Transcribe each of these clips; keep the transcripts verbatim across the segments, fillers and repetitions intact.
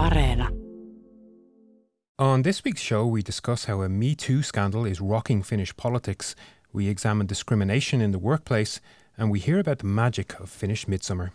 Areena. On this week's show, we discuss how a MeToo scandal is rocking Finnish politics. We examine discrimination in the workplace, and we hear about the magic of Finnish midsummer.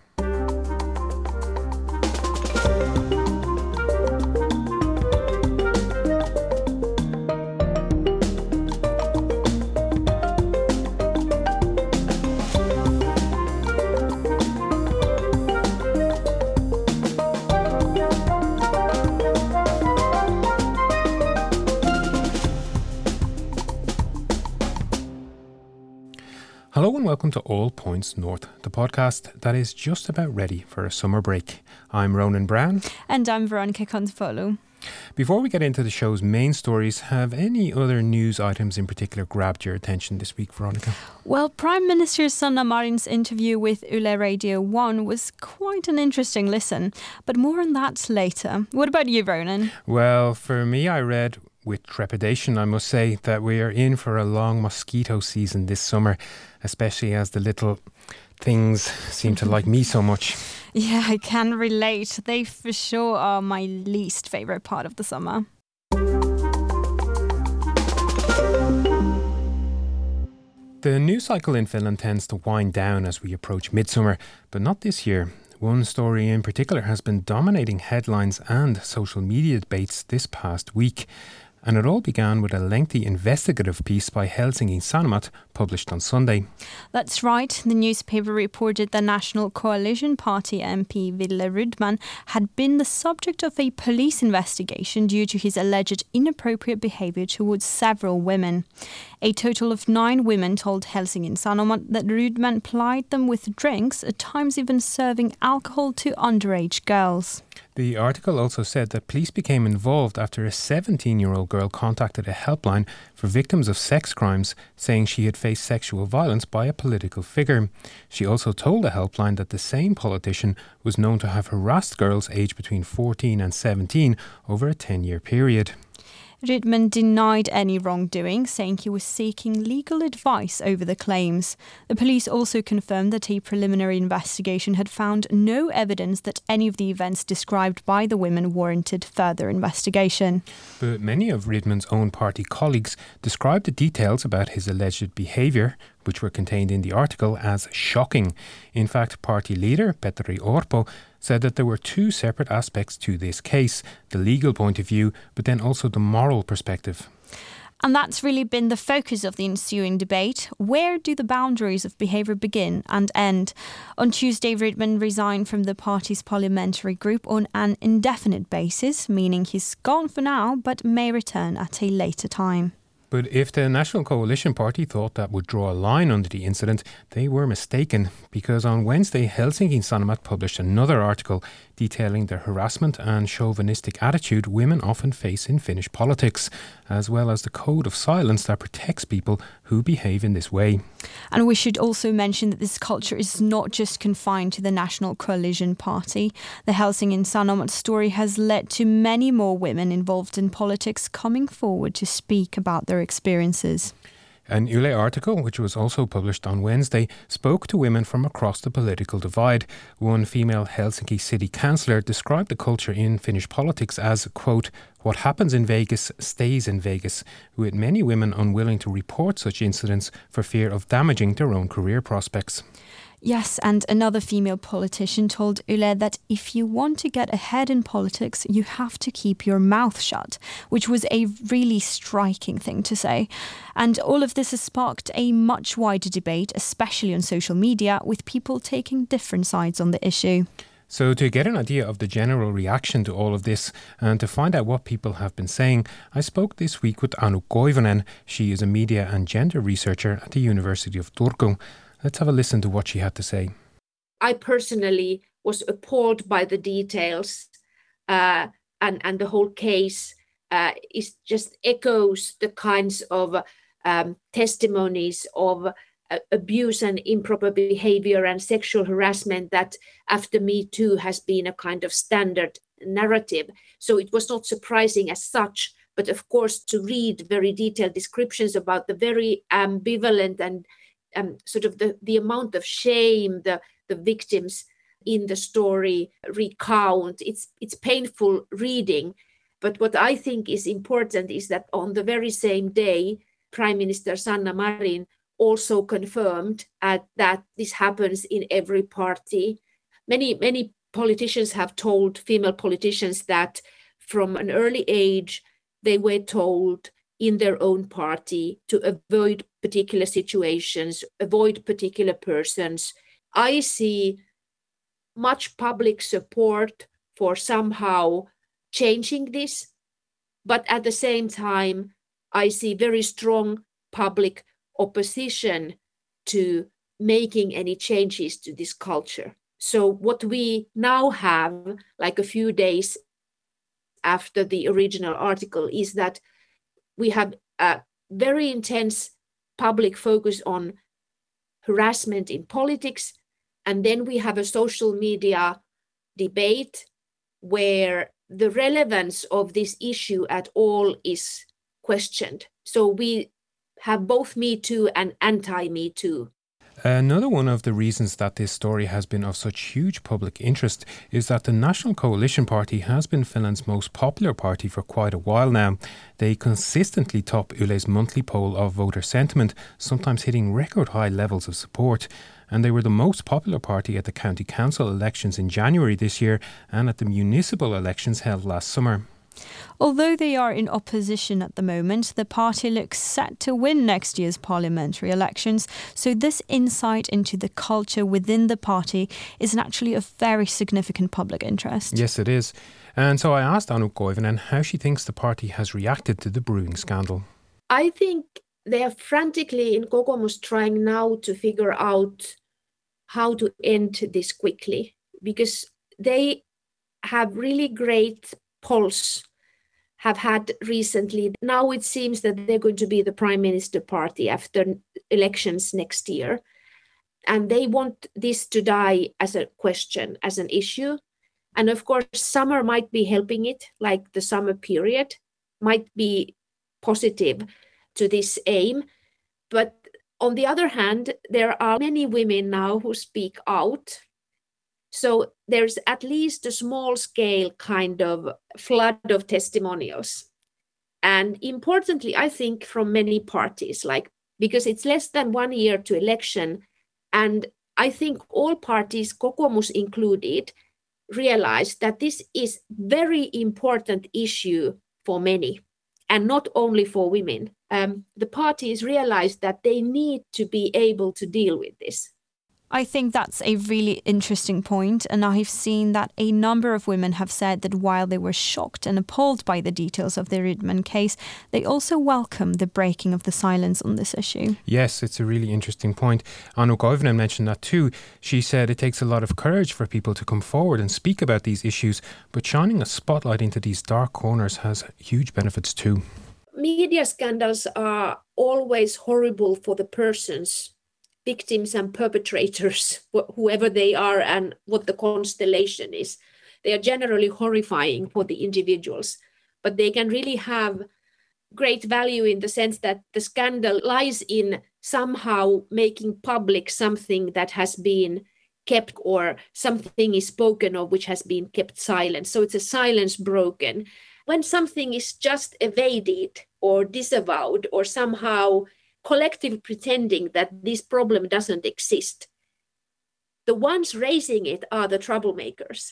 Hello and welcome to All Points North, the podcast that is just about ready for a summer break. I'm Ronan Browne. And I'm Veronica Kontopoulou. Before we get into the show's main stories, have any other news items in particular grabbed your attention this week, Veronica? Well, Prime Minister Sanna Marin's interview with Yle Radio one was quite an interesting listen, but more on that later. What about you, Ronan? Well, for me, I read with trepidation, I must say, that we are in for a long mosquito season this summer, especially as the little things seem to like me so much. Yeah, I can relate. They for sure are my least favourite part of the summer. The news cycle in Finland tends to wind down as we approach midsummer, but not this year. One story in particular has been dominating headlines and social media debates this past week. And it all began with a lengthy investigative piece by Helsingin Sanomat, published on Sunday. That's right. The newspaper reported the National Coalition Party M P Ville Ridman had been the subject of a police investigation due to his alleged inappropriate behaviour towards several women. A total of nine women told Helsingin Sanomat that Rydman plied them with drinks, at times even serving alcohol to underage girls. The article also said that police became involved after a seventeen-year-old girl contacted a helpline for victims of sex crimes, saying she had faced sexual violence by a political figure. She also told the helpline that the same politician was known to have harassed girls aged between fourteen and seventeen over a ten-year period. Ridman denied any wrongdoing, saying he was seeking legal advice over the claims. The police also confirmed that a preliminary investigation had found no evidence that any of the events described by the women warranted further investigation. But many of Ridman's own party colleagues described the details about his alleged behaviour, which were contained in the article, as shocking. In fact, party leader Petteri Orpo said that there were two separate aspects to this case, the legal point of view, but then also the moral perspective. And that's really been the focus of the ensuing debate. Where do the boundaries of behaviour begin and end? On Tuesday, Ridman resigned from the party's parliamentary group on an indefinite basis, meaning he's gone for now, but may return at a later time. But if the National Coalition Party thought that would draw a line under the incident, they were mistaken, because on Wednesday, Helsingin Sanomat published another article detailing the harassment and chauvinistic attitude women often face in Finnish politics, as well as the code of silence that protects people who behave in this way. And we should also mention that this culture is not just confined to the National Coalition Party. The Helsingin Sanomat story has led to many more women involved in politics coming forward to speak about their experiences. An Yle article, which was also published on Wednesday, spoke to women from across the political divide. One female Helsinki city councillor described the culture in Finnish politics as, quote, "What happens in Vegas stays in Vegas," with many women unwilling to report such incidents for fear of damaging their own career prospects. Yes, and another female politician told Yle that if you want to get ahead in politics, you have to keep your mouth shut, which was a really striking thing to say. And all of this has sparked a much wider debate, especially on social media, with people taking different sides on the issue. So to get an idea of the general reaction to all of this and to find out what people have been saying, I spoke this week with Anu Koivunen. She is a media and gender researcher at the University of Turku. Let's have a listen to what she had to say. I personally was appalled by the details uh, and, and the whole case uh, is just echoes the kinds of um, testimonies of uh, abuse and improper behavior and sexual harassment that after Me Too has been a kind of standard narrative. So it was not surprising as such, but of course to read very detailed descriptions about the very ambivalent and Um, sort of the, the amount of shame the, the victims in the story recount. It's it's painful reading. But what I think is important is that on the very same day, Prime Minister Sanna Marin also confirmed at, that this happens in every party. Many, many politicians have told female politicians that from an early age, they were told in their own party to avoid particular situations, avoid particular persons. I see much public support for somehow changing this, but at the same time, I see very strong public opposition to making any changes to this culture. So what we now have, like a few days after the original article, is that we have a very intense public focus on harassment in politics. And then we have a social media debate where the relevance of this issue at all is questioned. So we have both Me Too and anti-Me Too. Another one of the reasons that this story has been of such huge public interest is that the National Coalition Party has been Finland's most popular party for quite a while now. They consistently top Yle's monthly poll of voter sentiment, sometimes hitting record high levels of support. And they were the most popular party at the county council elections in January this year and at the municipal elections held last summer. Although they are in opposition at the moment, the party looks set to win next year's parliamentary elections, so this insight into the culture within the party is naturally of very significant public interest. Yes, it is. And so I asked Anu Koivunen how she thinks the party has reacted to the brewing scandal. I think they are frantically in Kokoomus trying now to figure out how to end this quickly, because they have really great polls have had recently. Now it seems that they're going to be the prime minister party after elections next year. And they want this to die as a question, as an issue. And of course, summer might be helping it, like the summer period might be positive to this aim. But on the other hand, there are many women now who speak out. So there's at least a small scale kind of flood of testimonials. And importantly, I think from many parties, like because it's less than one year to election. And I think all parties, Kokoomus included, realize that this is very important issue for many and not only for women. Um, the parties realize that they need to be able to deal with this. I think that's a really interesting point, and I've seen that a number of women have said that while they were shocked and appalled by the details of the Ridman case, they also welcome the breaking of the silence on this issue. Yes, it's a really interesting point. Anu Koivunen mentioned that too. She said it takes a lot of courage for people to come forward and speak about these issues, but shining a spotlight into these dark corners has huge benefits too. Media scandals are always horrible for the persons, victims and perpetrators, whoever they are and what the constellation is. They are generally horrifying for the individuals, but they can really have great value in the sense that the scandal lies in somehow making public something that has been kept, or something is spoken of which has been kept silent. So it's a silence broken. When something is just evaded or disavowed or somehow collective pretending that this problem doesn't exist, the ones raising it are the troublemakers.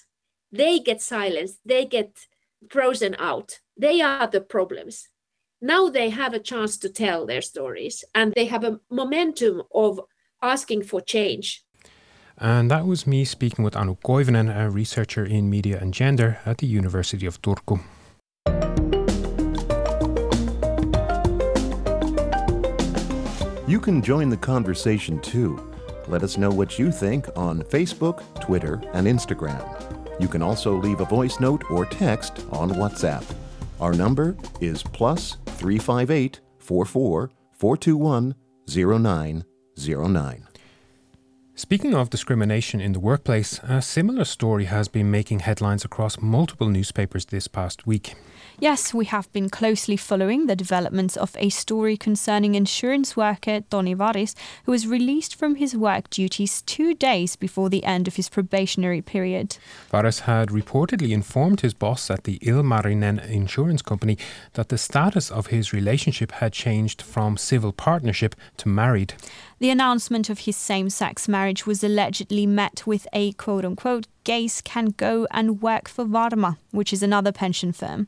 They get silenced, they get frozen out. They are the problems. Now they have a chance to tell their stories and they have a momentum of asking for change. And that was me speaking with Anu Koivunen, a researcher in media and gender at the University of Turku. You can join the conversation too. Let us know what you think on Facebook, Twitter, and Instagram. You can also leave a voice note or text on WhatsApp. Our number is plus three five eight, four four, four two one, zero nine zero nine. Speaking of discrimination in the workplace, a similar story has been making headlines across multiple newspapers this past week. Yes, we have been closely following the developments of a story concerning insurance worker Danny Väres, who was released from his work duties two days before the end of his probationary period. Väres had reportedly informed his boss at the Ilmarinen Insurance Company that the status of his relationship had changed from civil partnership to married. The announcement of his same-sex marriage was allegedly met with a quote-unquote gays can go and work for Varma, which is another pension firm.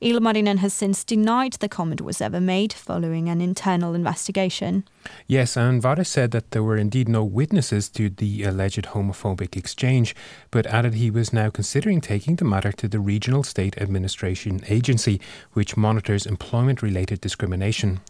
Ilmarinen has since denied the comment was ever made following an internal investigation. Yes, and Väres said that there were indeed no witnesses to the alleged homophobic exchange, but added he was now considering taking the matter to the Regional State Administration Agency, which monitors employment-related discrimination.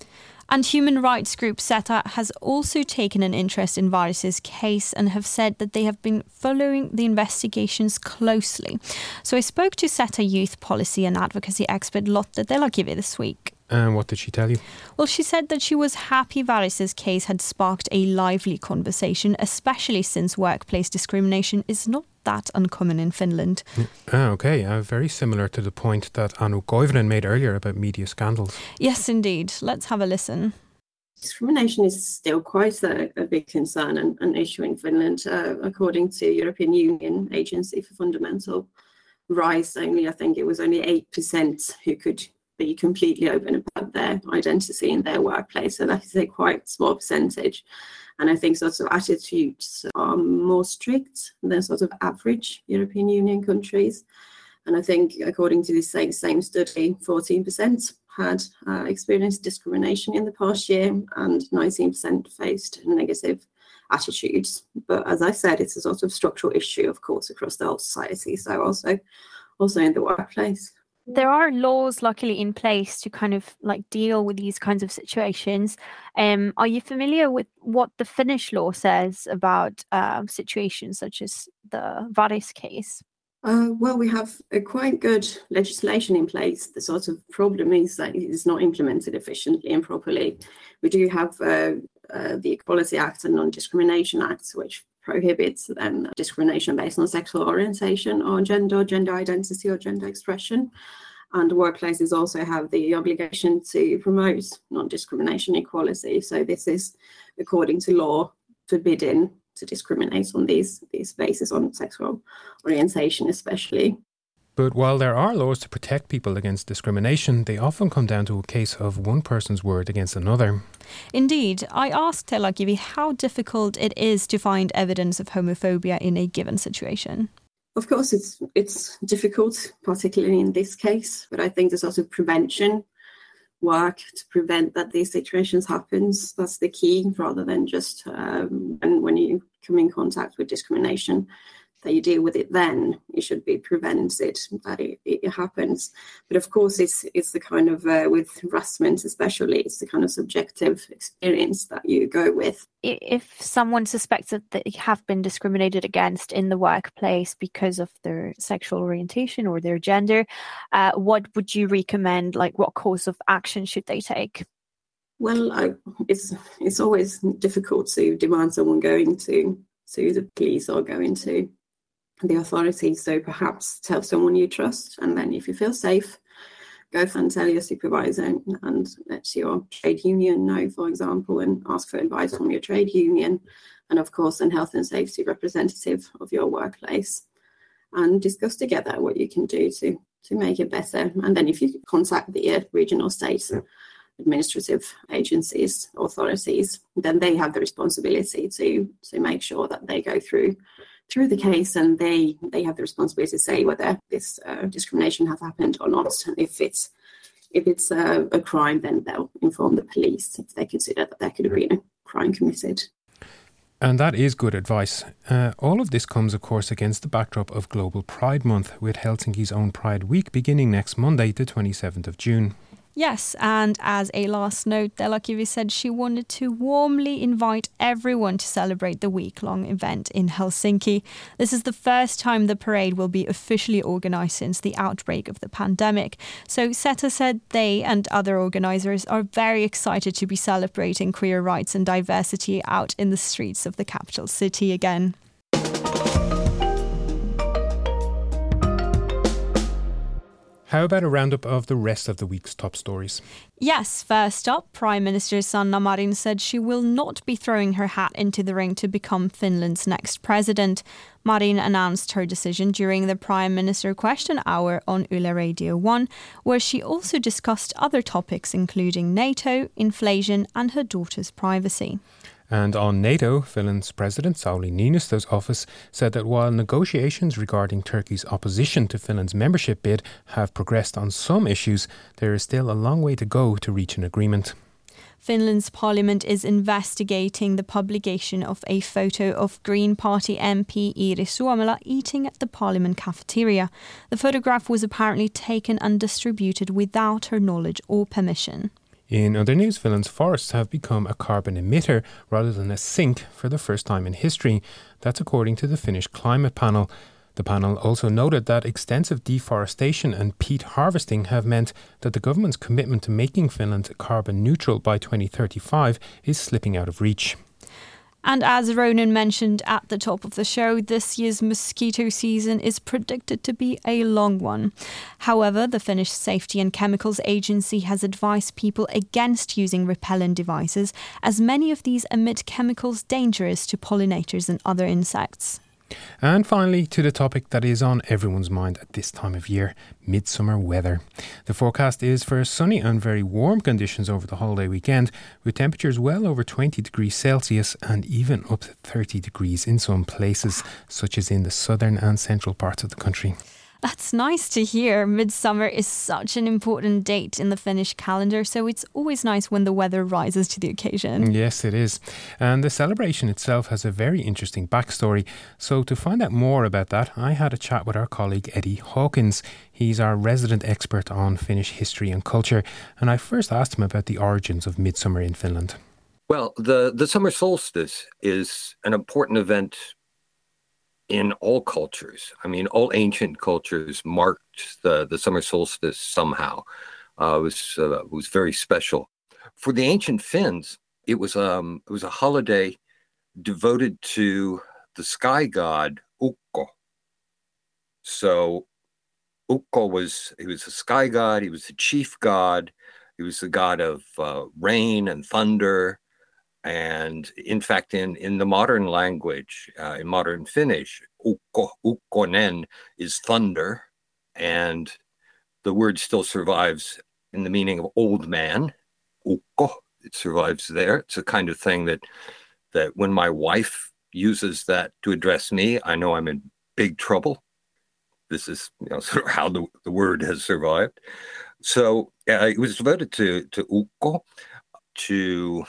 And human rights group SETA has also taken an interest in Väres's case and have said that they have been following the investigations closely. So I spoke to SETA youth policy and advocacy expert Lotta Delagive this week. And what did she tell you? Well, she said that she was happy Väres's case had sparked a lively conversation, especially since workplace discrimination is not that uncommon in Finland. Ah, okay, uh, very similar to the point that Anu Koivunen made earlier about media scandals. Yes, indeed. Let's have a listen. Discrimination is still quite a, a big concern and an issue in Finland. Uh, according to European Union Agency for Fundamental Rights, only I think it was only eight percent who could be completely open about their identity in their workplace. So that is a quite small percentage. And I think sorts of attitudes are more strict than sort of average European Union countries. And I think according to this same, same study, fourteen percent had uh, experienced discrimination in the past year and nineteen percent faced negative attitudes. But as I said, it's a sort of structural issue, of course, across the whole society. So also, also in the workplace. There are laws luckily in place to kind of like deal with these kinds of situations. Um, are you familiar with what the Finnish law says about uh, situations such as the Väres case? Uh, well, we have a quite good legislation in place. The sort of problem is that it's not implemented efficiently and properly. We do have uh, uh, the Equality Act and Non-Discrimination Act, which prohibits um, discrimination based on sexual orientation or gender, gender identity or gender expression. And workplaces also have the obligation to promote non-discrimination equality. So this is, according to law, forbidden to discriminate on these, these bases on sexual orientation especially. But while there are laws to protect people against discrimination, they often come down to a case of one person's word against another. Indeed, I asked Delagive how difficult it is to find evidence of homophobia in a given situation. Of course, it's it's difficult, particularly in this case, but I think the sort of prevention work to prevent that these situations happens, that's the key, rather than just um, and when you come in contact with discrimination, that you deal with it then. It should be prevented that it, it happens. But of course, it's it's the kind of, uh, with harassment especially, it's the kind of subjective experience that you go with. If someone suspects that they have been discriminated against in the workplace because of their sexual orientation or their gender, uh, what would you recommend, like what course of action should they take? Well, I, it's it's always difficult to demand someone going to, to the police or going to the authorities, so perhaps tell someone you trust, and then if you feel safe, go and tell your supervisor and, and let your trade union know, for example, and ask for advice from your trade union, and of course an health and safety representative of your workplace, and discuss together what you can do to to make it better. And then if you contact the regional state administrative agencies, authorities, then they have the responsibility to to make sure that they go through through the case, and they, they have the responsibility to say whether this uh, discrimination has happened or not. If it's if it's uh, a crime, then they'll inform the police if they consider that there could have been a crime committed. And that is good advice. Uh, all of this comes, of course, against the backdrop of Global Pride Month, with Helsinki's own Pride Week beginning next Monday, the twenty-seventh of June. Yes, and as a last note, Delagive said she wanted to warmly invite everyone to celebrate the week-long event in Helsinki. This is the first time the parade will be officially organised since the outbreak of the pandemic. So SETA said they and other organisers are very excited to be celebrating queer rights and diversity out in the streets of the capital city again. How about a roundup of the rest of the week's top stories? Yes, first up, Prime Minister Sanna Marin said she will not be throwing her hat into the ring to become Finland's next president. Marin announced her decision during the Prime Minister Question Hour on Yle Radio one, where she also discussed other topics including NATO, inflation and her daughter's privacy. And on NATO, Finland's President Sauli Niinistö's office said that while negotiations regarding Turkey's opposition to Finland's membership bid have progressed on some issues, there is still a long way to go to reach an agreement. Finland's parliament is investigating the publication of a photo of Green Party M P Iris Suomala eating at the parliament cafeteria. The photograph was apparently taken and distributed without her knowledge or permission. In other news, Finland's forests have become a carbon emitter rather than a sink for the first time in history. That's according to the Finnish Climate Panel. The panel also noted that extensive deforestation and peat harvesting have meant that the government's commitment to making Finland carbon neutral by twenty thirty-five is slipping out of reach. And as Ronan mentioned at the top of the show, this year's mosquito season is predicted to be a long one. However, the Finnish Safety and Chemicals Agency has advised people against using repellent devices, as many of these emit chemicals dangerous to pollinators and other insects. And finally, to the topic that is on everyone's mind at this time of year, midsummer weather. The forecast is for sunny and very warm conditions over the holiday weekend, with temperatures well over twenty degrees Celsius and even up to thirty degrees in some places, such as in the southern and central parts of the country. That's nice to hear. Midsummer is such an important date in the Finnish calendar, so it's always nice when the weather rises to the occasion. Yes, it is. And the celebration itself has a very interesting backstory. So to find out more about that, I had a chat with our colleague Eddie Hawkins. He's our resident expert on Finnish history and culture. And I first asked him about the origins of midsummer in Finland. Well, the, the summer solstice is an important event in all cultures. I mean, all ancient cultures marked the, the summer solstice somehow. Uh, it was uh, it was very special. For the ancient Finns, it was um it was a holiday devoted to the sky god Ukko. So Ukko was he was a sky god. He was the chief god. He was the god of uh, rain and thunder. And in fact, in, in the modern language, uh, in modern Finnish, ukko, ukkonen is thunder. And the word still survives in the meaning of old man, ukko. It survives there. It's a kind of thing that that when my wife uses that to address me, I know I'm in big trouble. This is, you know, sort of how the, the word has survived. So uh, it was devoted to, to ukko, to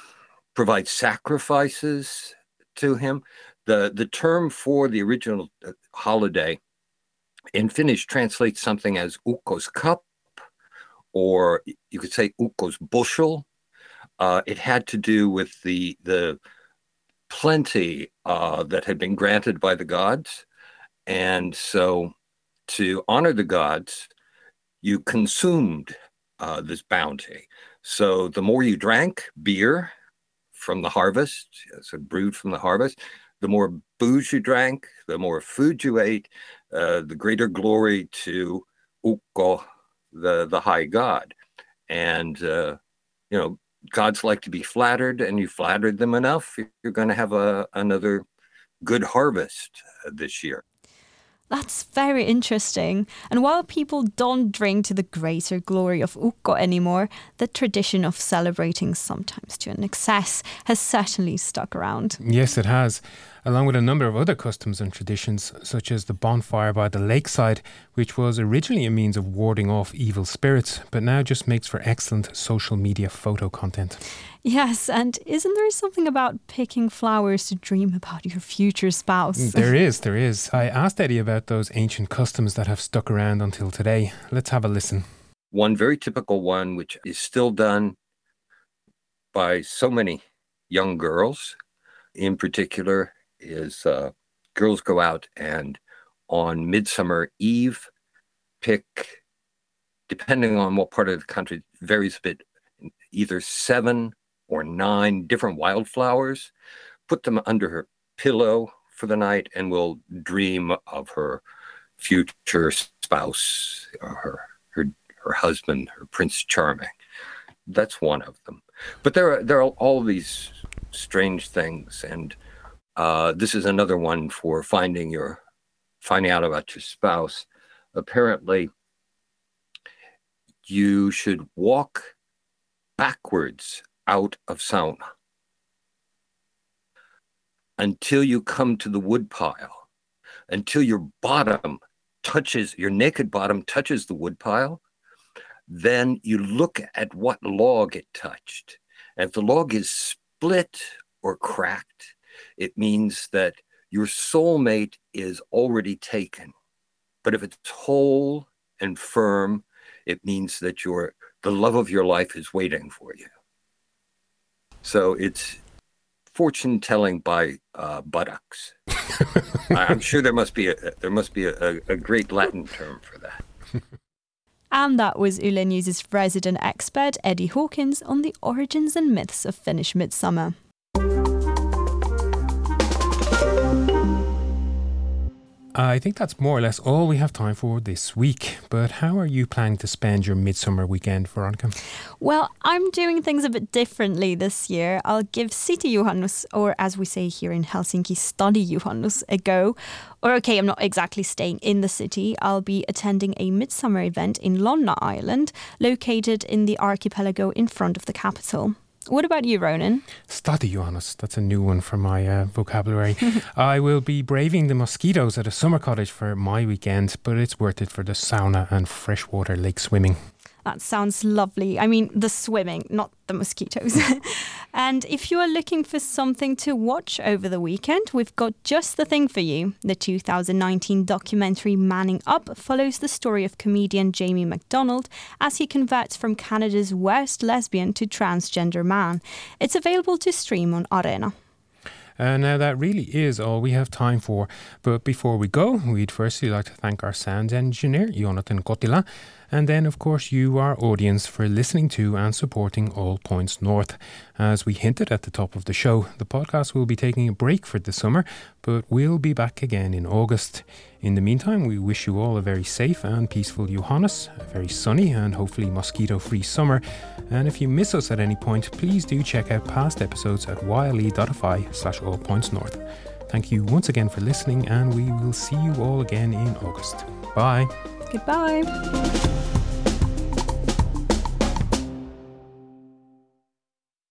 provide sacrifices to him. The, the term for the original holiday in Finnish translates something as Ukko's cup, or you could say Ukko's bushel. Uh, it had to do with the, the plenty uh, that had been granted by the gods. And so to honor the gods, you consumed uh, this bounty. So the more you drank beer from the harvest, so brewed from the harvest, the more booze you drank, the more food you ate, uh, the greater glory to Ukko, the, the high god. And, uh, you know, gods like to be flattered, and you flattered them enough, you're going to have a, another good harvest this year. That's very interesting. And while people don't drink to the greater glory of Ukko anymore, the tradition of celebrating sometimes to an excess has certainly stuck around. Yes, it has, along with a number of other customs and traditions, such as the bonfire by the lakeside, which was originally a means of warding off evil spirits, but now just makes for excellent social media photo content. Yes, and isn't there something about picking flowers to dream about your future spouse? There is, there is. I asked Eddie about those ancient customs that have stuck around until today. Let's have a listen. One very typical one, which is still done by so many young girls in particular, is uh, girls go out and on Midsummer Eve pick, depending on what part of the country, varies a bit, either seven or nine different wildflowers, put them under her pillow for the night, and will dream of her future spouse, or her her her husband, her Prince Charming. That's one of them. But there are there are all these strange things, and uh, this is another one for finding your finding out about your spouse. Apparently, you should walk backwards out of sauna until you come to the woodpile, until your bottom touches, your naked bottom touches the woodpile. Then you look at what log it touched. And if the log is split or cracked, it means that your soulmate is already taken. But if it's whole and firm, it means that your the love of your life is waiting for you. So it's fortune telling by uh, buttocks. I'm sure there must be a there must be a, a great Latin term for that. And that was Yle News' resident expert Eddie Hawkins on the origins and myths of Finnish midsummer. I think that's more or less all we have time for this week. But how are you planning to spend your midsummer weekend, Veronica? Well, I'm doing things a bit differently this year. I'll give Cityjuhannus, or as we say here in Helsinki, Stadijuhannus, a go. Or okay, I'm not exactly staying in the city. I'll be attending a midsummer event in Lonna Island, located in the archipelago in front of the capital. What about you, Ronan? Stadijuhannus. That's a new one for my uh, vocabulary. I will be braving the mosquitoes at a summer cottage for my weekend, but it's worth it for the sauna and freshwater lake swimming. That sounds lovely. I mean, the swimming, not the mosquitoes. And if you are looking for something to watch over the weekend, we've got just the thing for you. The two thousand nineteen documentary Manning Up follows the story of comedian Jamie MacDonald as he converts from Canada's worst lesbian to transgender man. It's available to stream on Arena. Uh, now, that really is all we have time for. But before we go, we'd firstly like to thank our sound engineer, Jonathan Kotila, and then, of course, you, our audience, for listening to and supporting All Points North. As we hinted at the top of the show, the podcast will be taking a break for the summer, but we'll be back again in August. In the meantime, we wish you all a very safe and peaceful Juhannus, a very sunny and hopefully mosquito-free summer. And if you miss us at any point, please do check out past episodes at yle.fi slash allpointsnorth. Thank you once again for listening, and we will see you all again in August. Bye. Goodbye.